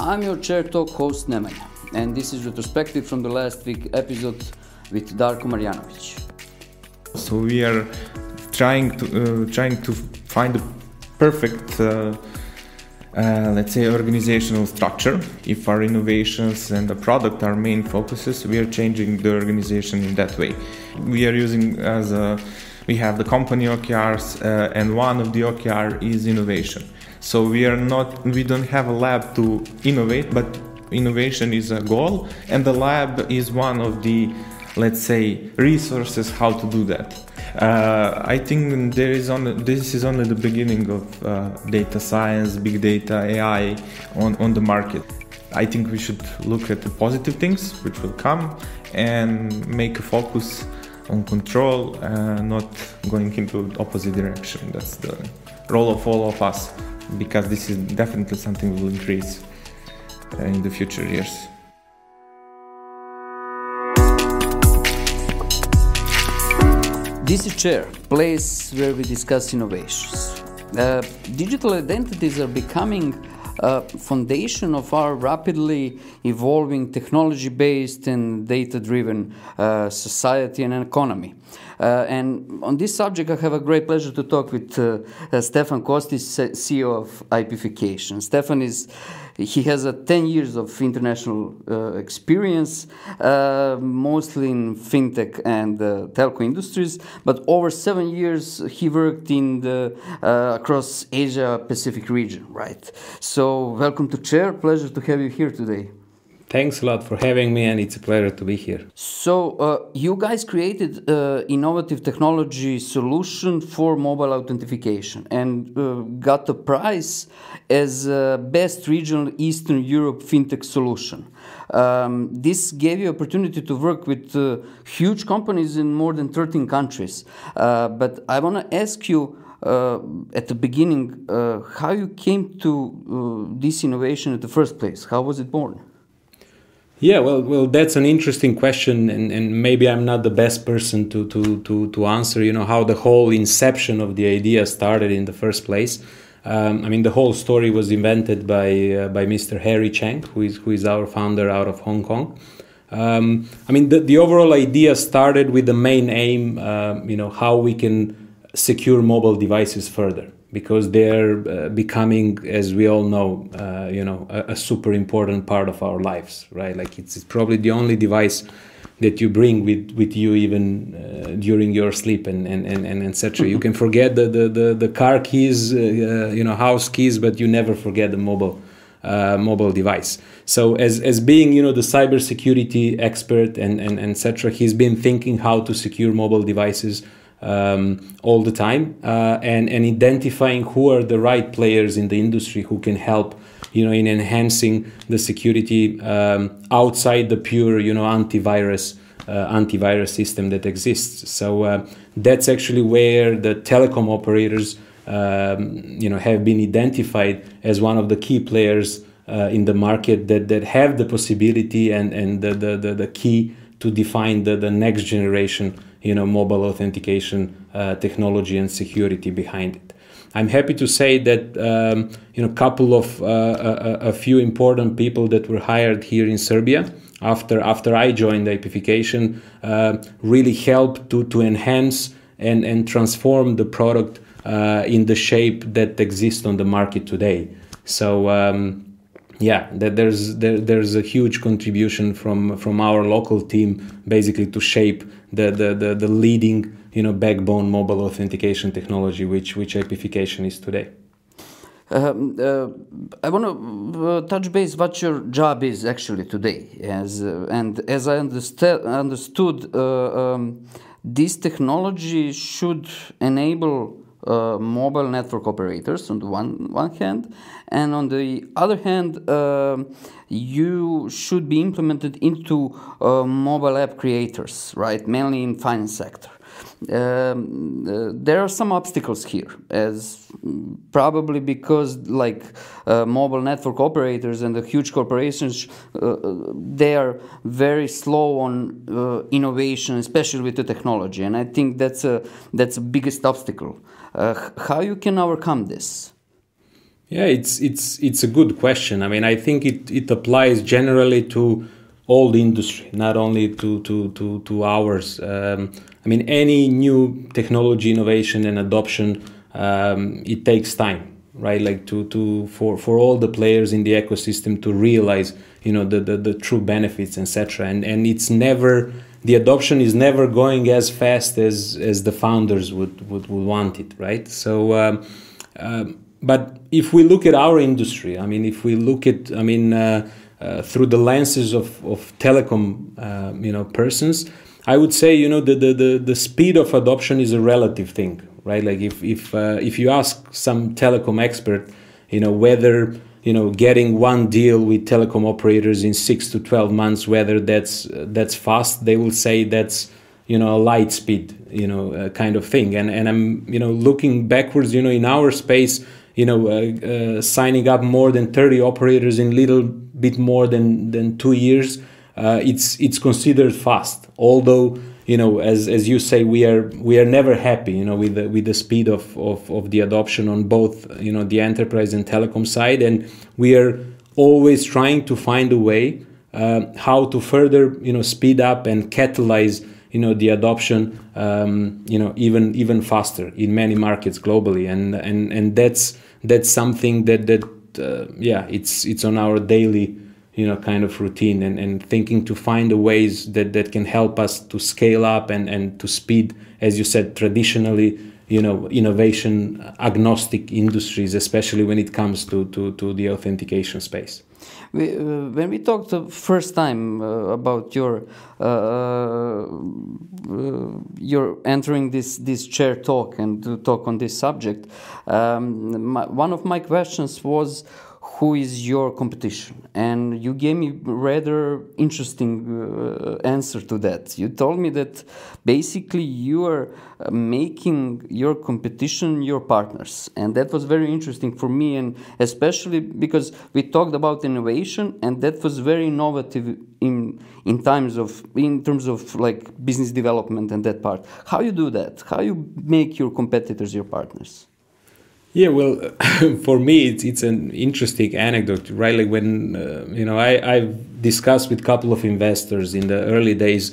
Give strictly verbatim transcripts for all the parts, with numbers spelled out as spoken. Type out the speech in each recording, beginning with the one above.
I'm your Chair Talk host Nemanja, and this is retrospective from the last week episode with Darko Marjanović. So we are trying to uh, trying to find the perfect, uh, uh, let's say, organizational structure. If our innovations and the product are main focuses, we are changing the organization in that way. We are using as a we have the company O K Rs, uh, and one of the O K R is innovation. So we are not, we don't have a lab to innovate, but innovation is a goal, and the lab is one of the, let's say, resources how to do that. Uh, I think there is only, this is only the beginning of uh, data science, big data, A I on, on the market. I think we should look at the positive things which will come and make a focus on control, uh, not going into the opposite direction. That's the role of all of us, because this is definitely something will increase uh, in the future years. This is Chair, place where we discuss innovations. Uh, digital identities are becoming a foundation of our rapidly evolving technology-based and data-driven uh, society and economy. Uh, and on this subject, I have a great pleasure to talk with uh, uh, Stefan Kosti, C E O of IPification. Stefan is he has a ten years of international uh, experience, uh, mostly in fintech and uh, telco industries. But over seven years, he worked in the uh, across Asia Pacific region. Right. So welcome to Chair. Pleasure to have you here today. Thanks a lot for having me, and it's a pleasure to be here. So, uh, you guys created an uh, innovative technology solution for mobile authentication and uh, got a prize as uh, Best Regional Eastern Europe Fintech Solution. Um, this gave you opportunity to work with uh, huge companies in more than thirteen countries. Uh, but I want to ask you, Uh, at the beginning, uh, how you came to uh, this innovation in the first place? How was it born? Yeah, well, well, that's an interesting question, and, and maybe I'm not the best person to, to, to, to answer, you know, how the whole inception of the idea started in the first place. Um, I mean, the whole story was invented by uh, by Mister Harry Cheng, who is who is our founder out of Hong Kong. Um, I mean, the, the overall idea started with the main aim, uh, you know, how we can secure mobile devices further, because they're uh, becoming, as we all know, uh, you know, a, a super important part of our lives, right? Like it's, it's probably the only device that you bring with, with you even uh, during your sleep and and and, and et cetera. You can forget the the the, the car keys, uh, you know, house keys, but you never forget the mobile uh, mobile device. So as as being, you know, the cybersecurity expert and and, and et cetera, he's been thinking how to secure mobile devices Um, all the time, uh, and, and identifying who are the right players in the industry who can help, you know, in enhancing the security um, outside the pure, you know, antivirus uh, antivirus system that exists. So uh, that's actually where the telecom operators, um, you know, have been identified as one of the key players uh, in the market that that have the possibility and and the the the, the key to define the, the next generation, you know, mobile authentication uh, technology and security behind it. I'm happy to say that, um, you know, couple of, uh, a, a few important people that were hired here in Serbia after after I joined IPification uh, really helped to, to enhance and, and transform the product uh, in the shape that exists on the market today. So, um, yeah, that there's there, there's a huge contribution from from our local team, basically to shape the the the, the leading, you know, backbone mobile authentication technology which which IPification is today. Um, uh, I want to uh, touch base what your job is actually today, as uh, and as I understand understood, uh, um, this technology should enable Uh, mobile network operators on the one one hand, and on the other hand, uh, you should be implemented into uh, mobile app creators, right? Mainly in finance sector. Um, uh, there are some obstacles here, as probably because like uh, mobile network operators and the huge corporations, uh, they are very slow on uh, innovation, especially with the technology. And I think that's a that's the biggest obstacle. Uh, how you can overcome this? Yeah, it's it's it's a good question. I mean, I think it, it applies generally to all the industry, not only to to to, to ours. Um, I mean, any new technology innovation and adoption, um, it takes time, right? Like to to for, for all the players in the ecosystem to realize, you know, the the, the true benefits, et cetera. And and it's never the adoption is never going as fast as as the founders would would, would want it, right? So. Um, um, But if we look at our industry, I mean, if we look at, I mean, uh, uh, through the lenses of of telecom, uh, you know, persons, I would say, you know, the the the, the speed of adoption is a relative thing, right? Like if if uh, if you ask some telecom expert, you know, whether you know getting one deal with telecom operators in six to twelve months, whether that's uh, that's fast, they will say that's, you know, a light speed, you know, uh, kind of thing. And and I'm, you know, looking backwards, you know, in our space. You know, uh, uh, signing up more than thirty operators in little bit more than, than two years, uh, it's it's considered fast. Although, you know, as as you say, we are we are never happy, you know, with the, with the speed of, of of the adoption on both, you know, the enterprise and telecom side, and we are always trying to find a way uh, how to further, you know, speed up and catalyze, you know, the adoption, um, you know, even even faster in many markets globally, and and and that's that's something that that uh, yeah, it's it's on our daily, you know, kind of routine, and, and thinking to find the ways that, that can help us to scale up and, and to speed, as you said, traditionally, you know, innovation agnostic industries, especially when it comes to to, to the authentication space. We, uh, when we talked the first time uh, about your uh, uh, your entering this this chair talk and to talk on this subject, um, my, one of my questions was, who is your competition? And you gave me rather interesting uh, answer to that. You told me that basically you are making your competition your partners, and that was very interesting for me, and especially because we talked about innovation, and that was very innovative in in times of in terms of like business development and that part. How you do that? How you make your competitors your partners? Yeah, well, for me, it's, it's an interesting anecdote, right? Like when, uh, you know, I, I've discussed with a couple of investors in the early days,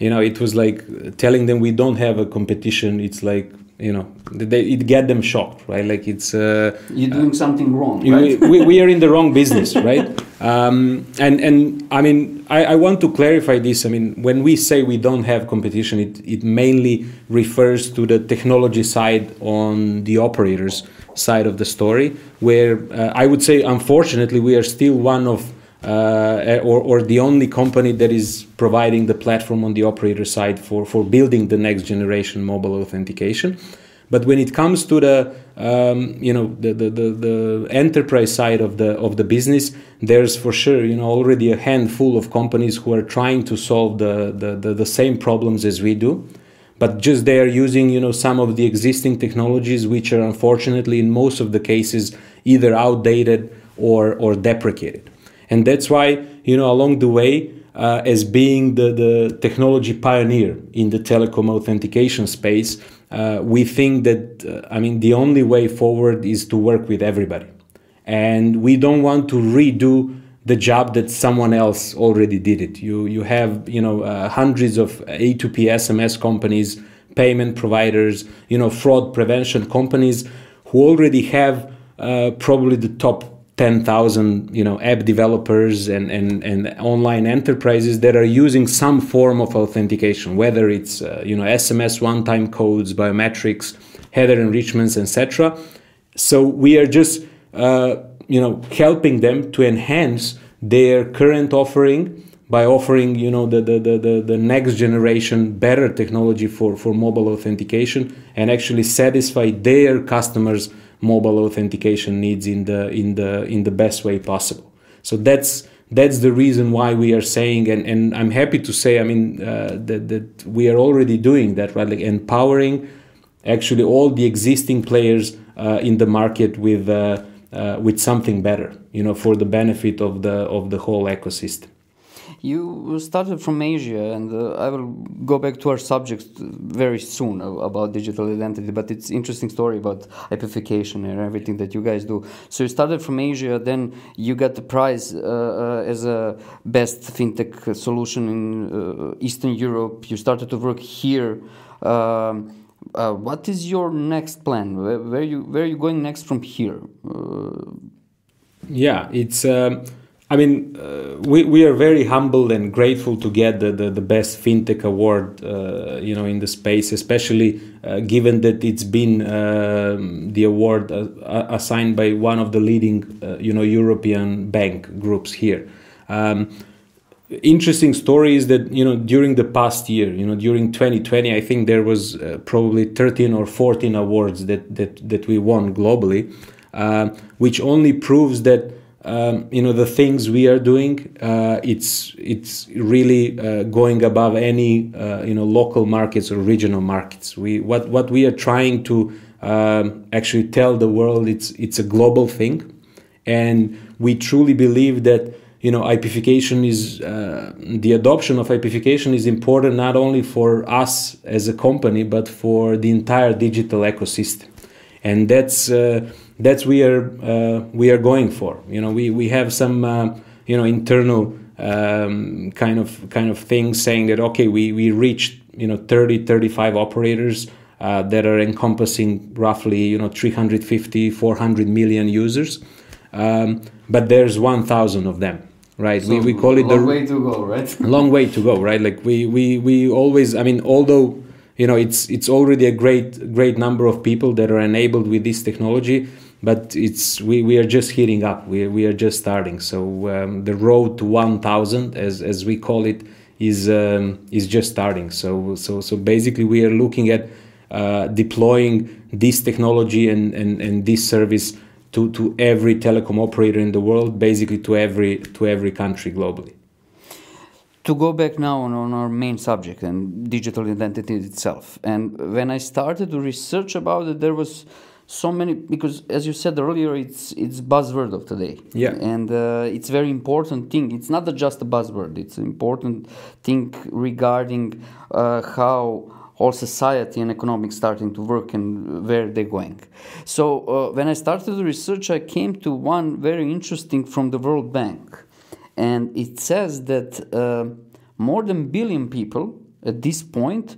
you know, it was like telling them we don't have a competition. It's like, you know, they, it get them shocked, right? Like it's... Uh, You're doing uh, something wrong, right? we, we, we are in the wrong business, right? Um, and, and I mean, I, I want to clarify this. I mean, when we say we don't have competition, it, it mainly refers to the technology side on the operators side of the story, where uh, I would say, unfortunately, we are still one of uh, or, or the only company that is providing the platform on the operator side for, for building the next generation mobile authentication. But when it comes to the um, you know the, the, the, the enterprise side of the of the business, there's for sure, you know, already a handful of companies who are trying to solve the, the, the, the same problems as we do, but just they are using, you know, some of the existing technologies which are unfortunately in most of the cases either outdated or or deprecated. And that's why, you know, along the way, uh, as being the, the technology pioneer in the telecom authentication space, Uh, we think that, uh, I mean, the only way forward is to work with everybody. And we don't want to redo the job that someone else already did it. You you have, you know, uh, hundreds of A two P S M S companies, payment providers, you know, fraud prevention companies who already have uh, probably the top ten thousand, you know, app developers and, and, and online enterprises that are using some form of authentication, whether it's, uh, you know, S M S one-time codes, biometrics, header enrichments, et cetera. So we are just, uh, you know, helping them to enhance their current offering by offering, you know, the, the, the, the next generation better technology for, for mobile authentication and actually satisfy their customers' mobile authentication needs in the in the in the best way possible. So that's that's the reason why we are saying, and, and I'm happy to say, I mean, uh, that that we are already doing that, right? Like empowering actually all the existing players uh, in the market with uh, uh, with something better, you know, for the benefit of the of the whole ecosystem. You started from Asia, and uh, I will go back to our subject very soon about digital identity, but it's an interesting story about IPification and everything that you guys do. So you started from Asia, then you got the prize uh, as a best fintech solution in uh, Eastern Europe. You started to work here. Um, uh, what is your next plan? Where, where, you, where are you going next from here? Uh, yeah, it's... Um... I mean, uh, we, we are very humbled and grateful to get the, the, the best fintech award, uh, you know, in the space, especially uh, given that it's been uh, the award uh, assigned by one of the leading, uh, you know, European bank groups here. Um, interesting story is that, you know, during the past year, you know, during twenty twenty, I think there was uh, probably thirteen or fourteen awards that, that, that we won globally, uh, which only proves that Um, you know, the things we are doing, uh, it's it's really uh, going above any uh, you know local markets or regional markets. We what what we are trying to um, actually tell the world, it's it's a global thing, and we truly believe that you know IPification is uh, the adoption of IPification is important not only for us as a company but for the entire digital ecosystem, and that's. Uh, That's we are uh, we are going for. You know, we we have some uh, you know internal um, kind of kind of things saying that okay, we we reached you know thirty, thirty-five operators uh, that are encompassing roughly you know three hundred fifty, four hundred million users, um, but there's one thousand of them, right? So we we call it the long way to go, right? Long way to go, right? Like we we we always. I mean, although. You know, it's it's already a great great number of people that are enabled with this technology, but it's we, we are just heating up. We we are just starting. So um, the road to one thousand, as as we call it, is um, is just starting. So so so basically, we are looking at uh, deploying this technology and, and, and this service to to every telecom operator in the world, basically to every to every country globally. To go back now on, on our main subject and digital identity itself. And when I started to research about it, there was so many, because as you said earlier, it's it's buzzword of today. Yeah. And uh, it's very important thing. It's not just a buzzword. It's an important thing regarding uh, how all society and economics starting to work and where they're going. So uh, when I started the research, I came to one very interesting from the World Bank. And it says that uh, more than a billion people at this point,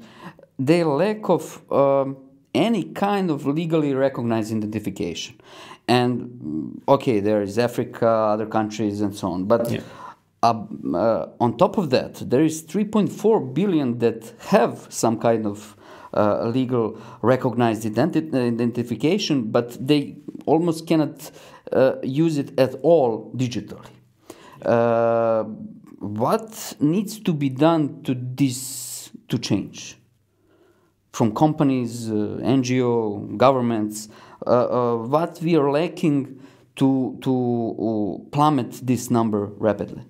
they lack of uh, any kind of legally recognized identification. And okay, there is Africa, other countries and so on. But yeah. uh, uh, on top of that, there is three point four billion that have some kind of uh, legal recognized identi- identification, but they almost cannot uh, use it at all digitally. Uh, what needs to be done to this to change from companies, uh, N G O, governments? Uh, uh, what we are lacking to to uh, plummet this number rapidly?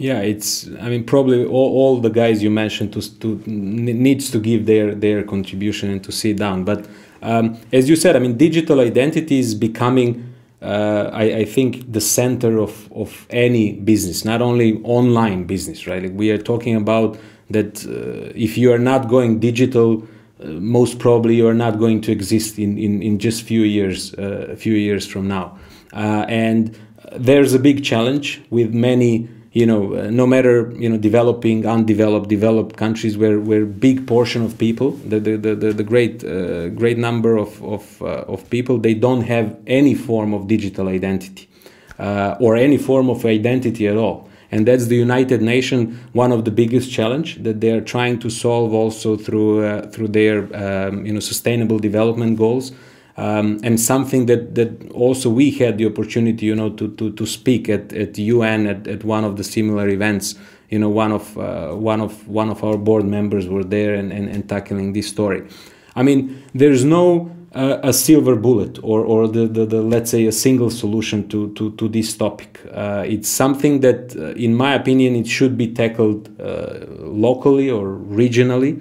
Yeah, it's. I mean, probably all, all the guys you mentioned to to needs to give their their contribution and to sit down. But um, as you said, I mean, digital identity is becoming. Uh, I, I think the center of, of any business, not only online business, right? Like we are talking about that uh, if you are not going digital, uh, most probably you are not going to exist in, in, in just few years, uh, a few years from now. Uh, and there's a big challenge with many, you know, uh, no matter, you know, developing, undeveloped, developed countries where, where big portion of people, the the, the, the great uh, great number of of, uh, of people, they don't have any form of digital identity uh, or any form of identity at all. And that's the United Nations, one of the biggest challenge that they are trying to solve also through uh, through their, um, you know, sustainable development goals. Um, and something that, that also we had the opportunity, you know, to to, to speak at at U N at, at one of the similar events. You know, one of uh, one of one of our board members were there and, and, and tackling this story. I mean, there's no uh, a silver bullet or or the, the, the let's say a single solution to to, to this topic. Uh, it's something that, uh, in my opinion, it should be tackled uh, locally or regionally.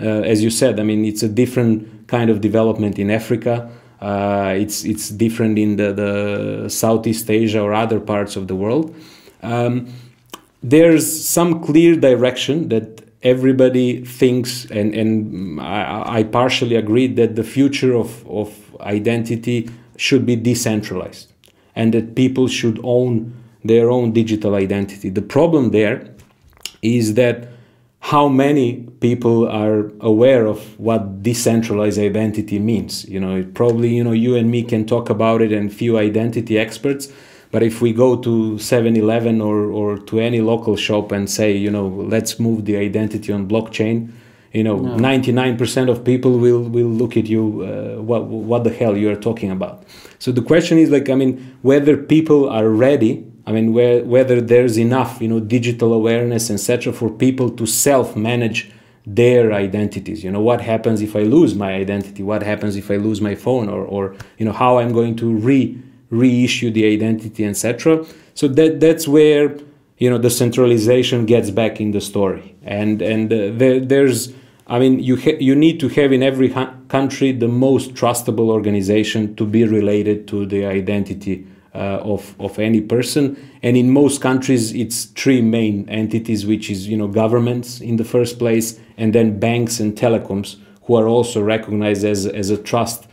Uh, as you said, I mean, it's a different kind of development in Africa. Uh, it's it's different in the, the Southeast Asia or other parts of the world. Um, there's some clear direction that everybody thinks, and, and I, I partially agree, that the future of, of identity should be decentralized and that people should own their own digital identity. The problem there is that how many people are aware of what decentralized identity means. You know, it probably, you know, you and me can talk about it and few identity experts, but if we go to seven eleven or, or to any local shop and say, you know, let's move the identity on blockchain, you know, no. ninety-nine percent of people will, will look at you, uh, what, what the hell you are talking about. So the question is like, I mean, whether people are ready, I mean, where, whether there's enough, you know, digital awareness, et cetera, for people to self-manage their identities. You know, what happens if I lose my identity? What happens if I lose my phone? Or, or you know, how I'm going to re reissue the identity, et cetera. So that that's where, you know, the centralization gets back in the story. And and uh, there, there's, I mean, you ha- you need to have in every ha- country the most trustable organization to be related to the identity Uh, of of any person, and in most countries it's three main entities, which is, you know, governments in the first place, and then banks and telecoms, who are also recognized as as a trust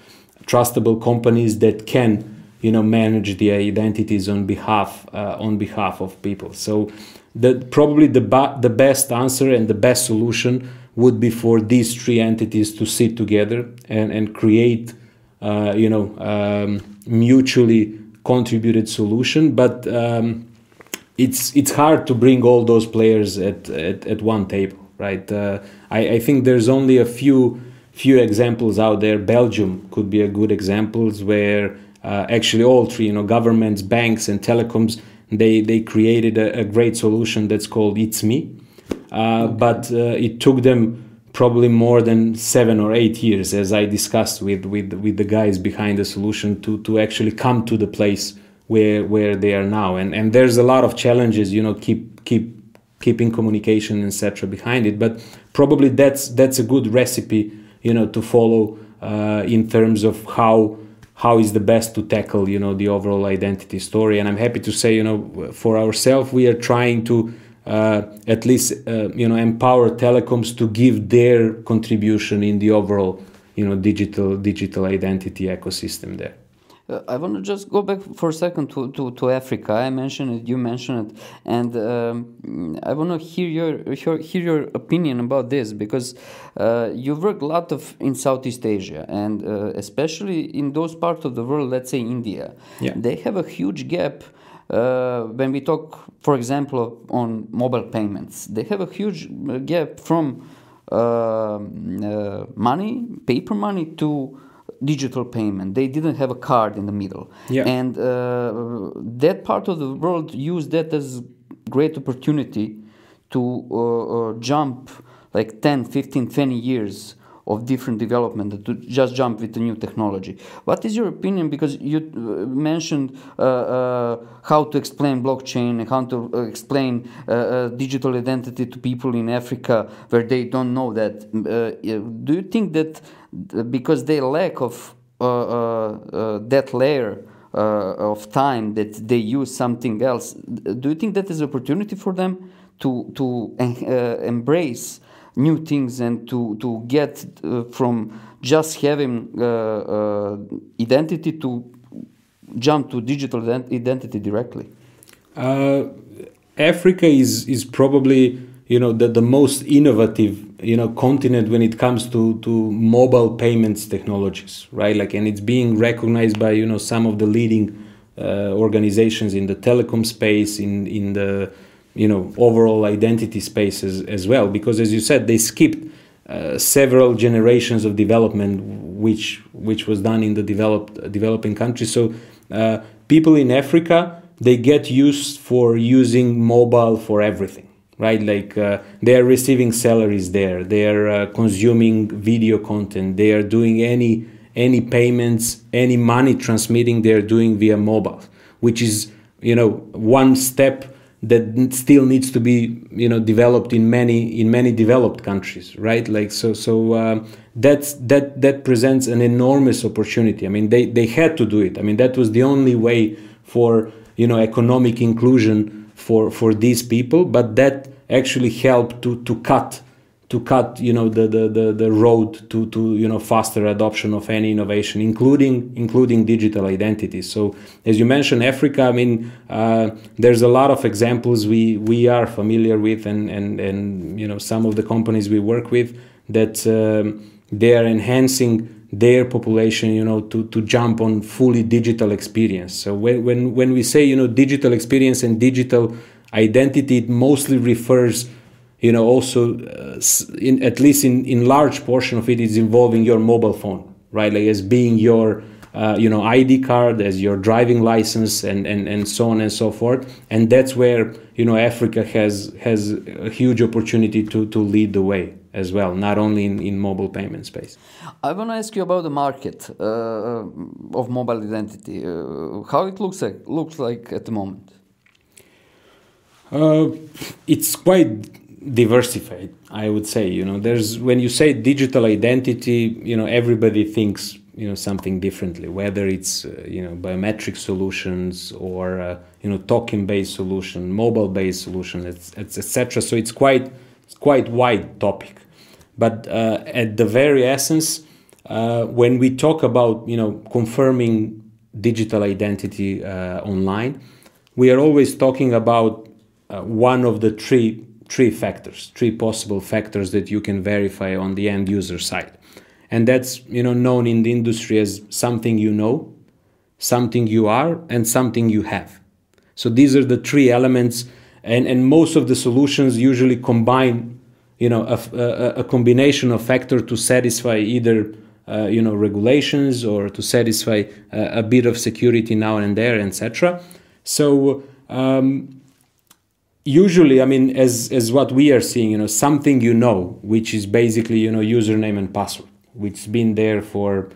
trustable companies that can, you know, manage the identities on behalf uh, on behalf of people. So that probably the ba- the best answer and the best solution would be for these three entities to sit together and and create uh, you know um, mutually contributed solution, but um, it's it's hard to bring all those players at at, at one table, right? Uh, I, I think there's only a few few examples out there. Belgium could be a good example where uh, actually all three, you know, governments, banks, and telecoms, they they created a, a great solution that's called It's Me, uh, but uh, it took them probably more than seven or eight years, as I discussed with, with, with the guys behind the solution, to, to actually come to the place where where they are now. And and there's a lot of challenges, you know, keep keep keeping communication, et cetera, behind it. But probably that's that's a good recipe, you know, to follow uh, in terms of how how is the best to tackle, you know, the overall identity story. And I'm happy to say, you know, for ourselves, we are trying to Uh, at least, uh, you know, empower telecoms to give their contribution in the overall, you know, digital digital identity ecosystem there. Uh, I want to just go back for a second to, to, to Africa. I mentioned it, you mentioned it, and um, I want to hear your hear, hear your opinion about this, because uh, you work a lot of in Southeast Asia, and uh, especially in those parts of the world, let's say India. Yeah. They have a huge gap. Uh, when we talk, for example, on mobile payments, they have a huge gap from uh, uh, money, paper money, to digital payment. They didn't have a card in the middle. Yeah. And uh, that part of the world used that as great opportunity to uh, uh, jump like ten, fifteen, twenty years of different development, to just jump with the new technology. What is your opinion? Because you mentioned uh, uh, how to explain blockchain and how to explain uh, uh, digital identity to people in Africa where they don't know that. Uh, do you think that because they lack of uh, uh, uh, that layer uh, of time that they use something else, do you think that is an opportunity for them to, to uh, embrace new things and to, to get uh, from just having uh, uh, identity to jump to digital identity directly? Uh, Africa is is probably, you know, the, the most innovative, you know, continent when it comes to, to mobile payments technologies, right? Like, and it's being recognized by, you know, some of the leading uh, organizations in the telecom space, in, in the, you know, overall identity spaces as well, because as you said, they skipped uh, several generations of development, which which was done in the developed developing countries. So uh, people in Africa, they get used for using mobile for everything, right? Like uh, they are receiving salaries there, they are uh, consuming video content, they are doing any any payments, any money transmitting, they are doing via mobile, which is, you know, one step that still needs to be, you know, developed in many in many developed countries, right? Like so so um, that's that that presents an enormous opportunity. I mean, they they had to do it. I mean, that was the only way for, you know, economic inclusion for for these people, but that actually helped to to cut to cut you know the the the, the road to to you know faster adoption of any innovation, including including digital identity. So as you mentioned, Africa, I mean, uh, there's a lot of examples we we are familiar with, and and and you know some of the companies we work with that um, they are enhancing their population, you know, to, to jump on fully digital experience. So when, when when we say, you know, digital experience and digital identity, it mostly refers, you know, also, uh, in, at least in, in large portion of it, is involving your mobile phone, right? Like as being your, uh, you know, I D card, as your driving license, and, and, and so on and so forth. And that's where, you know, Africa has has a huge opportunity to, to lead the way as well, not only in, in mobile payment space. I want to ask you about the market uh, of mobile identity, uh, how it looks like, looks like at the moment. Uh, it's quite diversified, I would say. You know, there's, when you say digital identity, you know, everybody thinks, you know, something differently, whether it's, uh, you know, biometric solutions or, uh, you know, token-based solution, mobile-based solution, et cetera. So it's quite, it's quite wide topic. But uh, at the very essence, uh, when we talk about, you know, confirming digital identity uh, online, we are always talking about uh, one of the three three factors, three possible factors that you can verify on the end user side. And that's, you know, known in the industry as something you know, something you are, and something you have. So these are the three elements, and, and most of the solutions usually combine, you know, a, a, a combination of factor to satisfy either, uh, you know, regulations or to satisfy a, a bit of security now and there, et cetera. So, um, usually, I mean, as as what we are seeing, you know, something you know, which is basically, you know, username and password, which has been there for,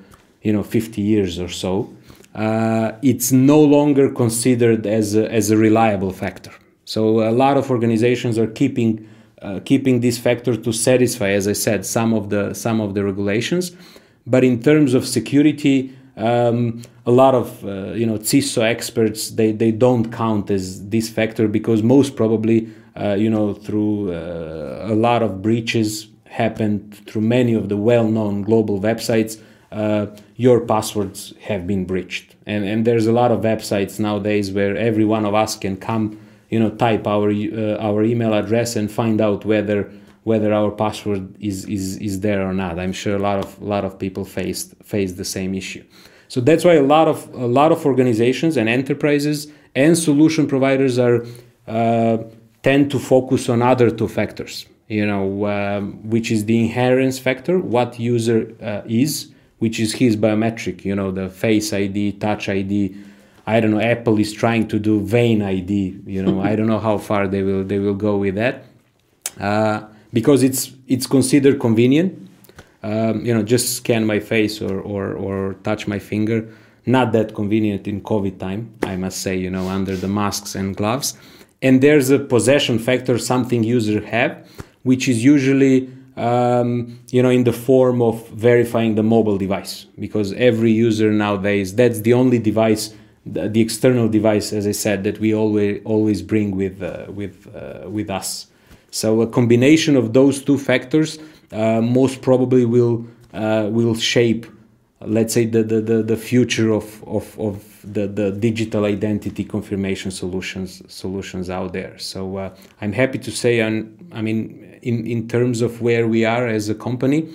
you know, fifty years or so, uh, it's no longer considered as a, as a reliable factor. So a lot of organizations are keeping uh, keeping this factor to satisfy, as I said, some of the some of the regulations. But in terms of security, Um, a lot of, uh, you know, CISO experts, they, they don't count as this factor because most probably, uh, you know, through uh, a lot of breaches happened through many of the well-known global websites, uh, your passwords have been breached. And, and there's a lot of websites nowadays where every one of us can come, you know, type our uh, our email address and find out whether whether our password is, is, is there or not. I'm sure a lot of a lot of people faced faced the same issue. So that's why a lot of a lot of organizations and enterprises and solution providers are uh, tend to focus on other two factors. You know, um, which is the inherence factor, what user uh, is, which is his biometric. You know, the Face I D, Touch I D. I don't know. Apple is trying to do Vein I D. You know, I don't know how far they will they will go with that. Uh, Because it's it's considered convenient, um, you know, just scan my face or, or or touch my finger. Not that convenient in COVID time, I must say, you know, under the masks and gloves. And there's a possession factor, something user have, which is usually, um, you know, in the form of verifying the mobile device. Because every user nowadays, that's the only device, the, the external device, as I said, that we always always bring with uh, with uh, with us. So a combination of those two factors uh, most probably will uh, will shape, let's say, the the, the, the future of, of, of the, the digital identity confirmation solutions solutions out there. So uh, I'm happy to say, I'm, I mean, in, in terms of where we are as a company,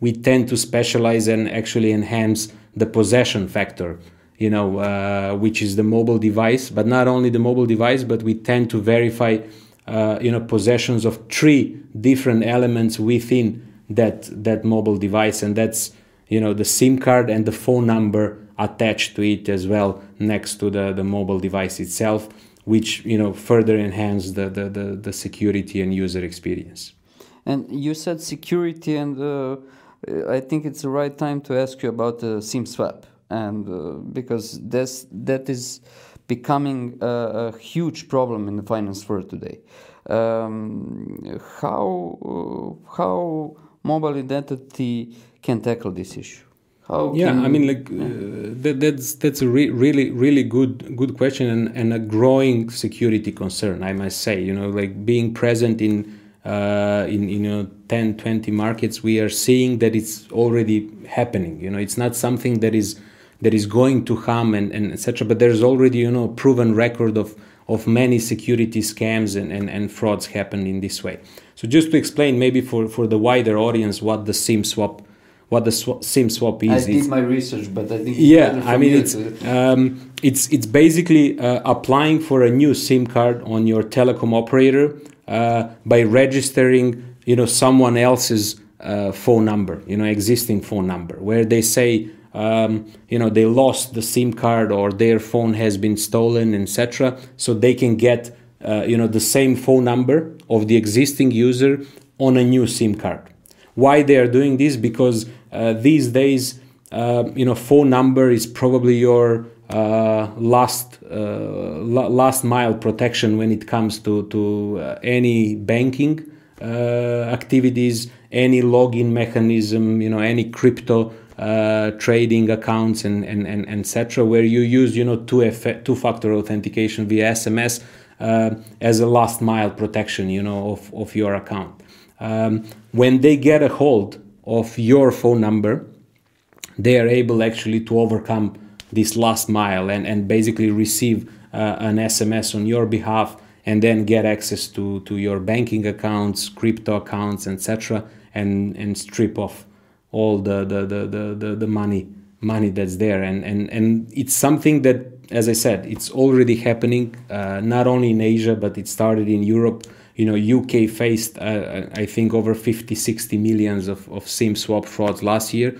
we tend to specialize and actually enhance the possession factor, you know, uh, which is the mobile device, but not only the mobile device, but we tend to verify Uh, you know, possessions of three different elements within that that mobile device, and that's, you know, the SIM card and the phone number attached to it as well, next to the, the mobile device itself, which, you know, further enhance the, the, the, the security and user experience. And you said security, and uh, I think it's the right time to ask you about the uh, SIM swap, and uh, because that's that is. becoming a, a huge problem in the finance world today. Um, how how mobile identity can tackle this issue? How yeah, I mean, like yeah. uh, that, that's that's a re- really really good good question and, and a growing security concern, I must say. You know, like being present in uh, in you know ten, twenty markets, we are seeing that it's already happening. You know, it's not something that is that is going to harm and, and et cetera. But there's already you know proven record of of many security scams and, and, and frauds happen in this way. So just to explain, maybe for, for the wider audience, what the SIM swap. What the sw- SIM swap is? I did my research, but I think yeah, I mean it's um, it's it's basically uh, applying for a new SIM card on your telecom operator uh, by registering, you know, someone else's uh, phone number, you know, existing phone number, where they say, um, you know, they lost the SIM card or their phone has been stolen, et cetera. So they can get, uh, you know, the same phone number of the existing user on a new SIM card. Why they are doing this? Because uh, these days, uh, you know, phone number is probably your uh, last uh, la- last mile protection when it comes to to uh, any banking uh, activities, any login mechanism, you know, any crypto uh, trading accounts, and and and et cetera, where you use you know two F- two factor authentication via S M S uh, as a last mile protection, you know, of of your account. Um, when they get a hold of your phone number, they are able actually to overcome this last mile and, and basically receive uh, an S M S on your behalf and then get access to, to your banking accounts, crypto accounts, et cetera, and, and strip off all the the, the, the, the, the money money that's there. And, and, and it's something that, as I said, it's already happening, uh, not only in Asia, but it started in Europe. You know, U K faced, uh, I think, over fifty, sixty millions of, of SIM swap frauds last year.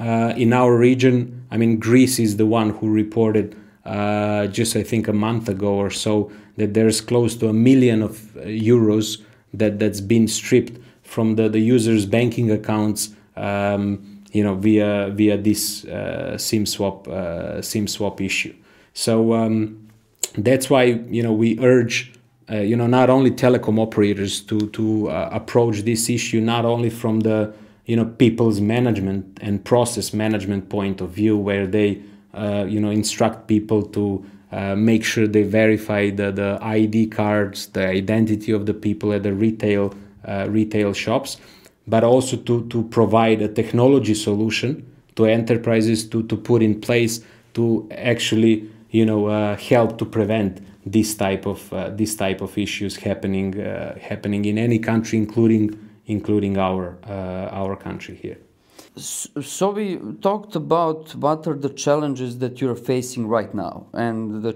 Uh, in our region, I mean, Greece is the one who reported uh, just, I think, a month ago or so that there's close to a million of euros that, that's been stripped from the, the users' banking accounts, um, you know, via via this uh, SIM swap uh, SIM swap issue. So um, that's why, you know, we urge Uh, you know, not only telecom operators to to uh, approach this issue, not only from the, you know, people's management and process management point of view, where they, uh, you know, instruct people to uh, make sure they verify the, the I D cards, the identity of the people at the retail uh, retail shops, but also to, to provide a technology solution to enterprises to, to put in place to actually, you know, uh, help to prevent this type of uh, this type of issues happening uh, happening in any country, including including our uh, our country here. So we talked about what are the challenges that you're facing right now, and the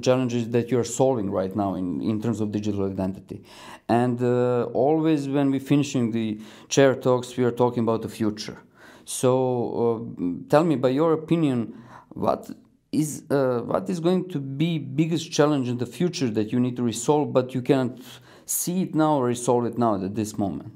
challenges that you're solving right now in, in terms of digital identity. And uh, always when we're finishing the chair talks, we are talking about the future. So uh, tell me, by your opinion, what. Is uh, what is going to be biggest challenge in the future that you need to resolve, but you can't see it now or resolve it now at this moment?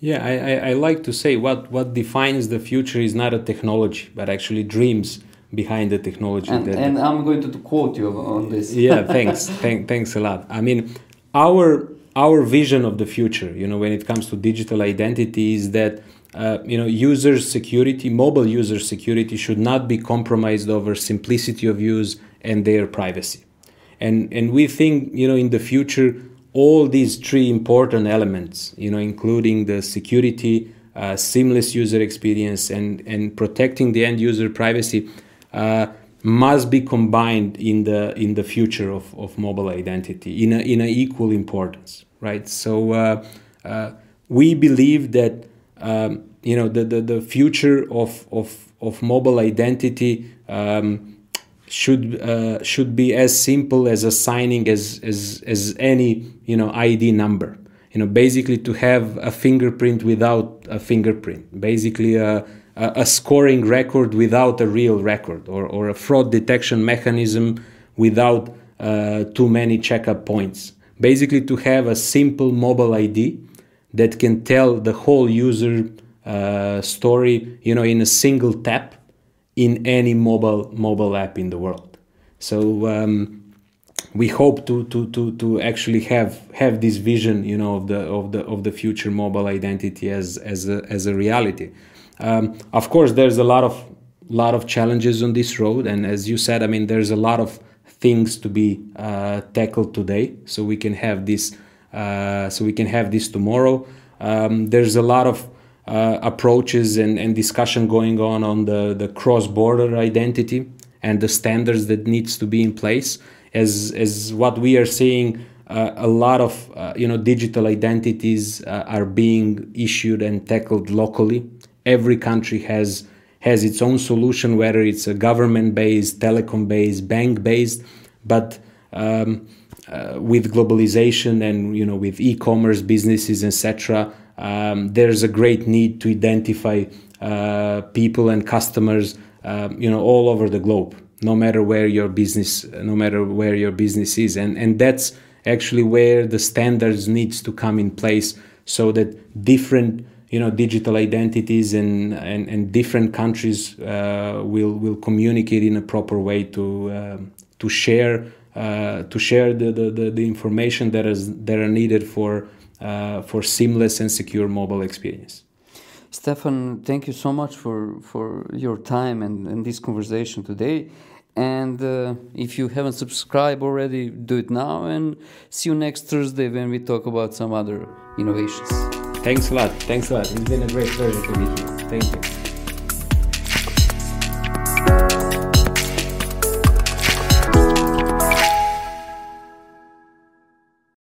Yeah, I, I, I like to say what, what defines the future is not a technology, but actually dreams behind the technology. And, that, and I'm going to, to quote you on this. Yeah, thanks, Thank, thanks a lot. I mean, our our vision of the future, you know, when it comes to digital identity, is that. Uh, you know, user security, mobile user security should not be compromised over simplicity of use and their privacy. And and we think, you know, in the future, all these three important elements, you know, including the security, uh, seamless user experience, and, and protecting the end user privacy, uh, must be combined in the in the future of, of mobile identity in a, in a equal importance, right? So uh, uh, we believe that. Um, you know, the, the, the future of, of, of mobile identity um, should uh, should be as simple as assigning as, as as any, you know, I D number. You know, basically to have a fingerprint without a fingerprint, basically a, a, a scoring record without a real record, or, or a fraud detection mechanism without uh, too many checkup points. Basically to have a simple mobile I D that can tell the whole user uh, story, you know, in a single tap, in any mobile mobile app in the world. So um, we hope to to to to actually have have this vision, you know, of the of the of the future mobile identity as as a, as a reality. Um, of course, there's a lot of lot of challenges on this road, and as you said, I mean, there's a lot of things to be uh, tackled today, so we can have this, uh, so we can have this tomorrow. Um, there's a lot of uh, approaches and, and discussion going on on the, the cross-border identity and the standards that needs to be in place. As as what we are seeing, uh, a lot of uh, you know digital identities uh, are being issued and tackled locally. Every country has. has its own solution, whether it's a government-based, telecom-based, bank-based, but um, uh, with globalization and you know with e-commerce businesses, et cetera, um, there's a great need to identify uh, people and customers, uh, you know, all over the globe, no matter where your business, no matter where your business is, and and that's actually where the standards needs to come in place, so that different. You know, digital identities and, and, and different countries uh, will will communicate in a proper way to uh, to share uh, to share the, the, the information that is that are needed for uh, for seamless and secure mobile experience. Stefan, thank you so much for, for your time and, and this conversation today. And uh, if you haven't subscribed already, do it now. And see you next Thursday when we talk about some other innovations. Thanks a lot. Thanks a lot. It's been a great pleasure to meet you. Thank you.